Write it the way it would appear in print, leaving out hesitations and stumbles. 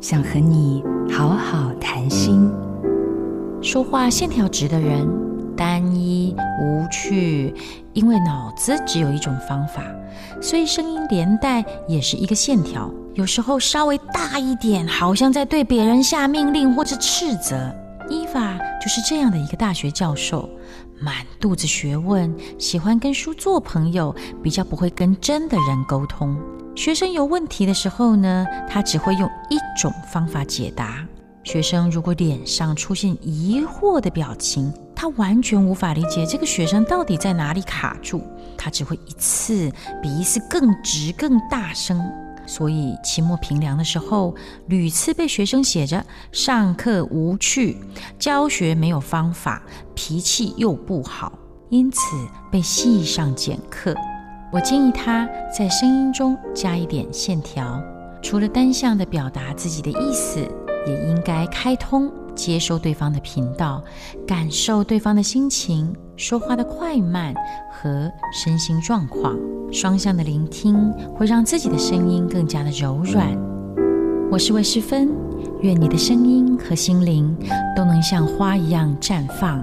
想和你好好谈心。说话线条直的人单一无趣，因为脑子只有一种方法，所以声音连带也是一个线条，有时候稍微大一点，好像在对别人下命令或是斥责。Eva 就是这样的一个大学教授，满肚子学问，喜欢跟书做朋友，比较不会跟真的人沟通。学生有问题的时候呢，他只会用一种方法解答。学生如果脸上出现疑惑的表情，他完全无法理解这个学生到底在哪里卡住，他只会一次比一次更直更大声。所以期末评量的时候，屡次被学生写着上课无趣，教学没有方法，脾气又不好，因此被系上减课。我建议他在声音中加一点线条，除了单向的表达自己的意思，也应该开通接收对方的频道，感受对方的心情、说话的快慢和身心状况。双向的聆听会让自己的声音更加的柔软。我是魏诗芬，愿你的声音和心灵都能像花一样绽放。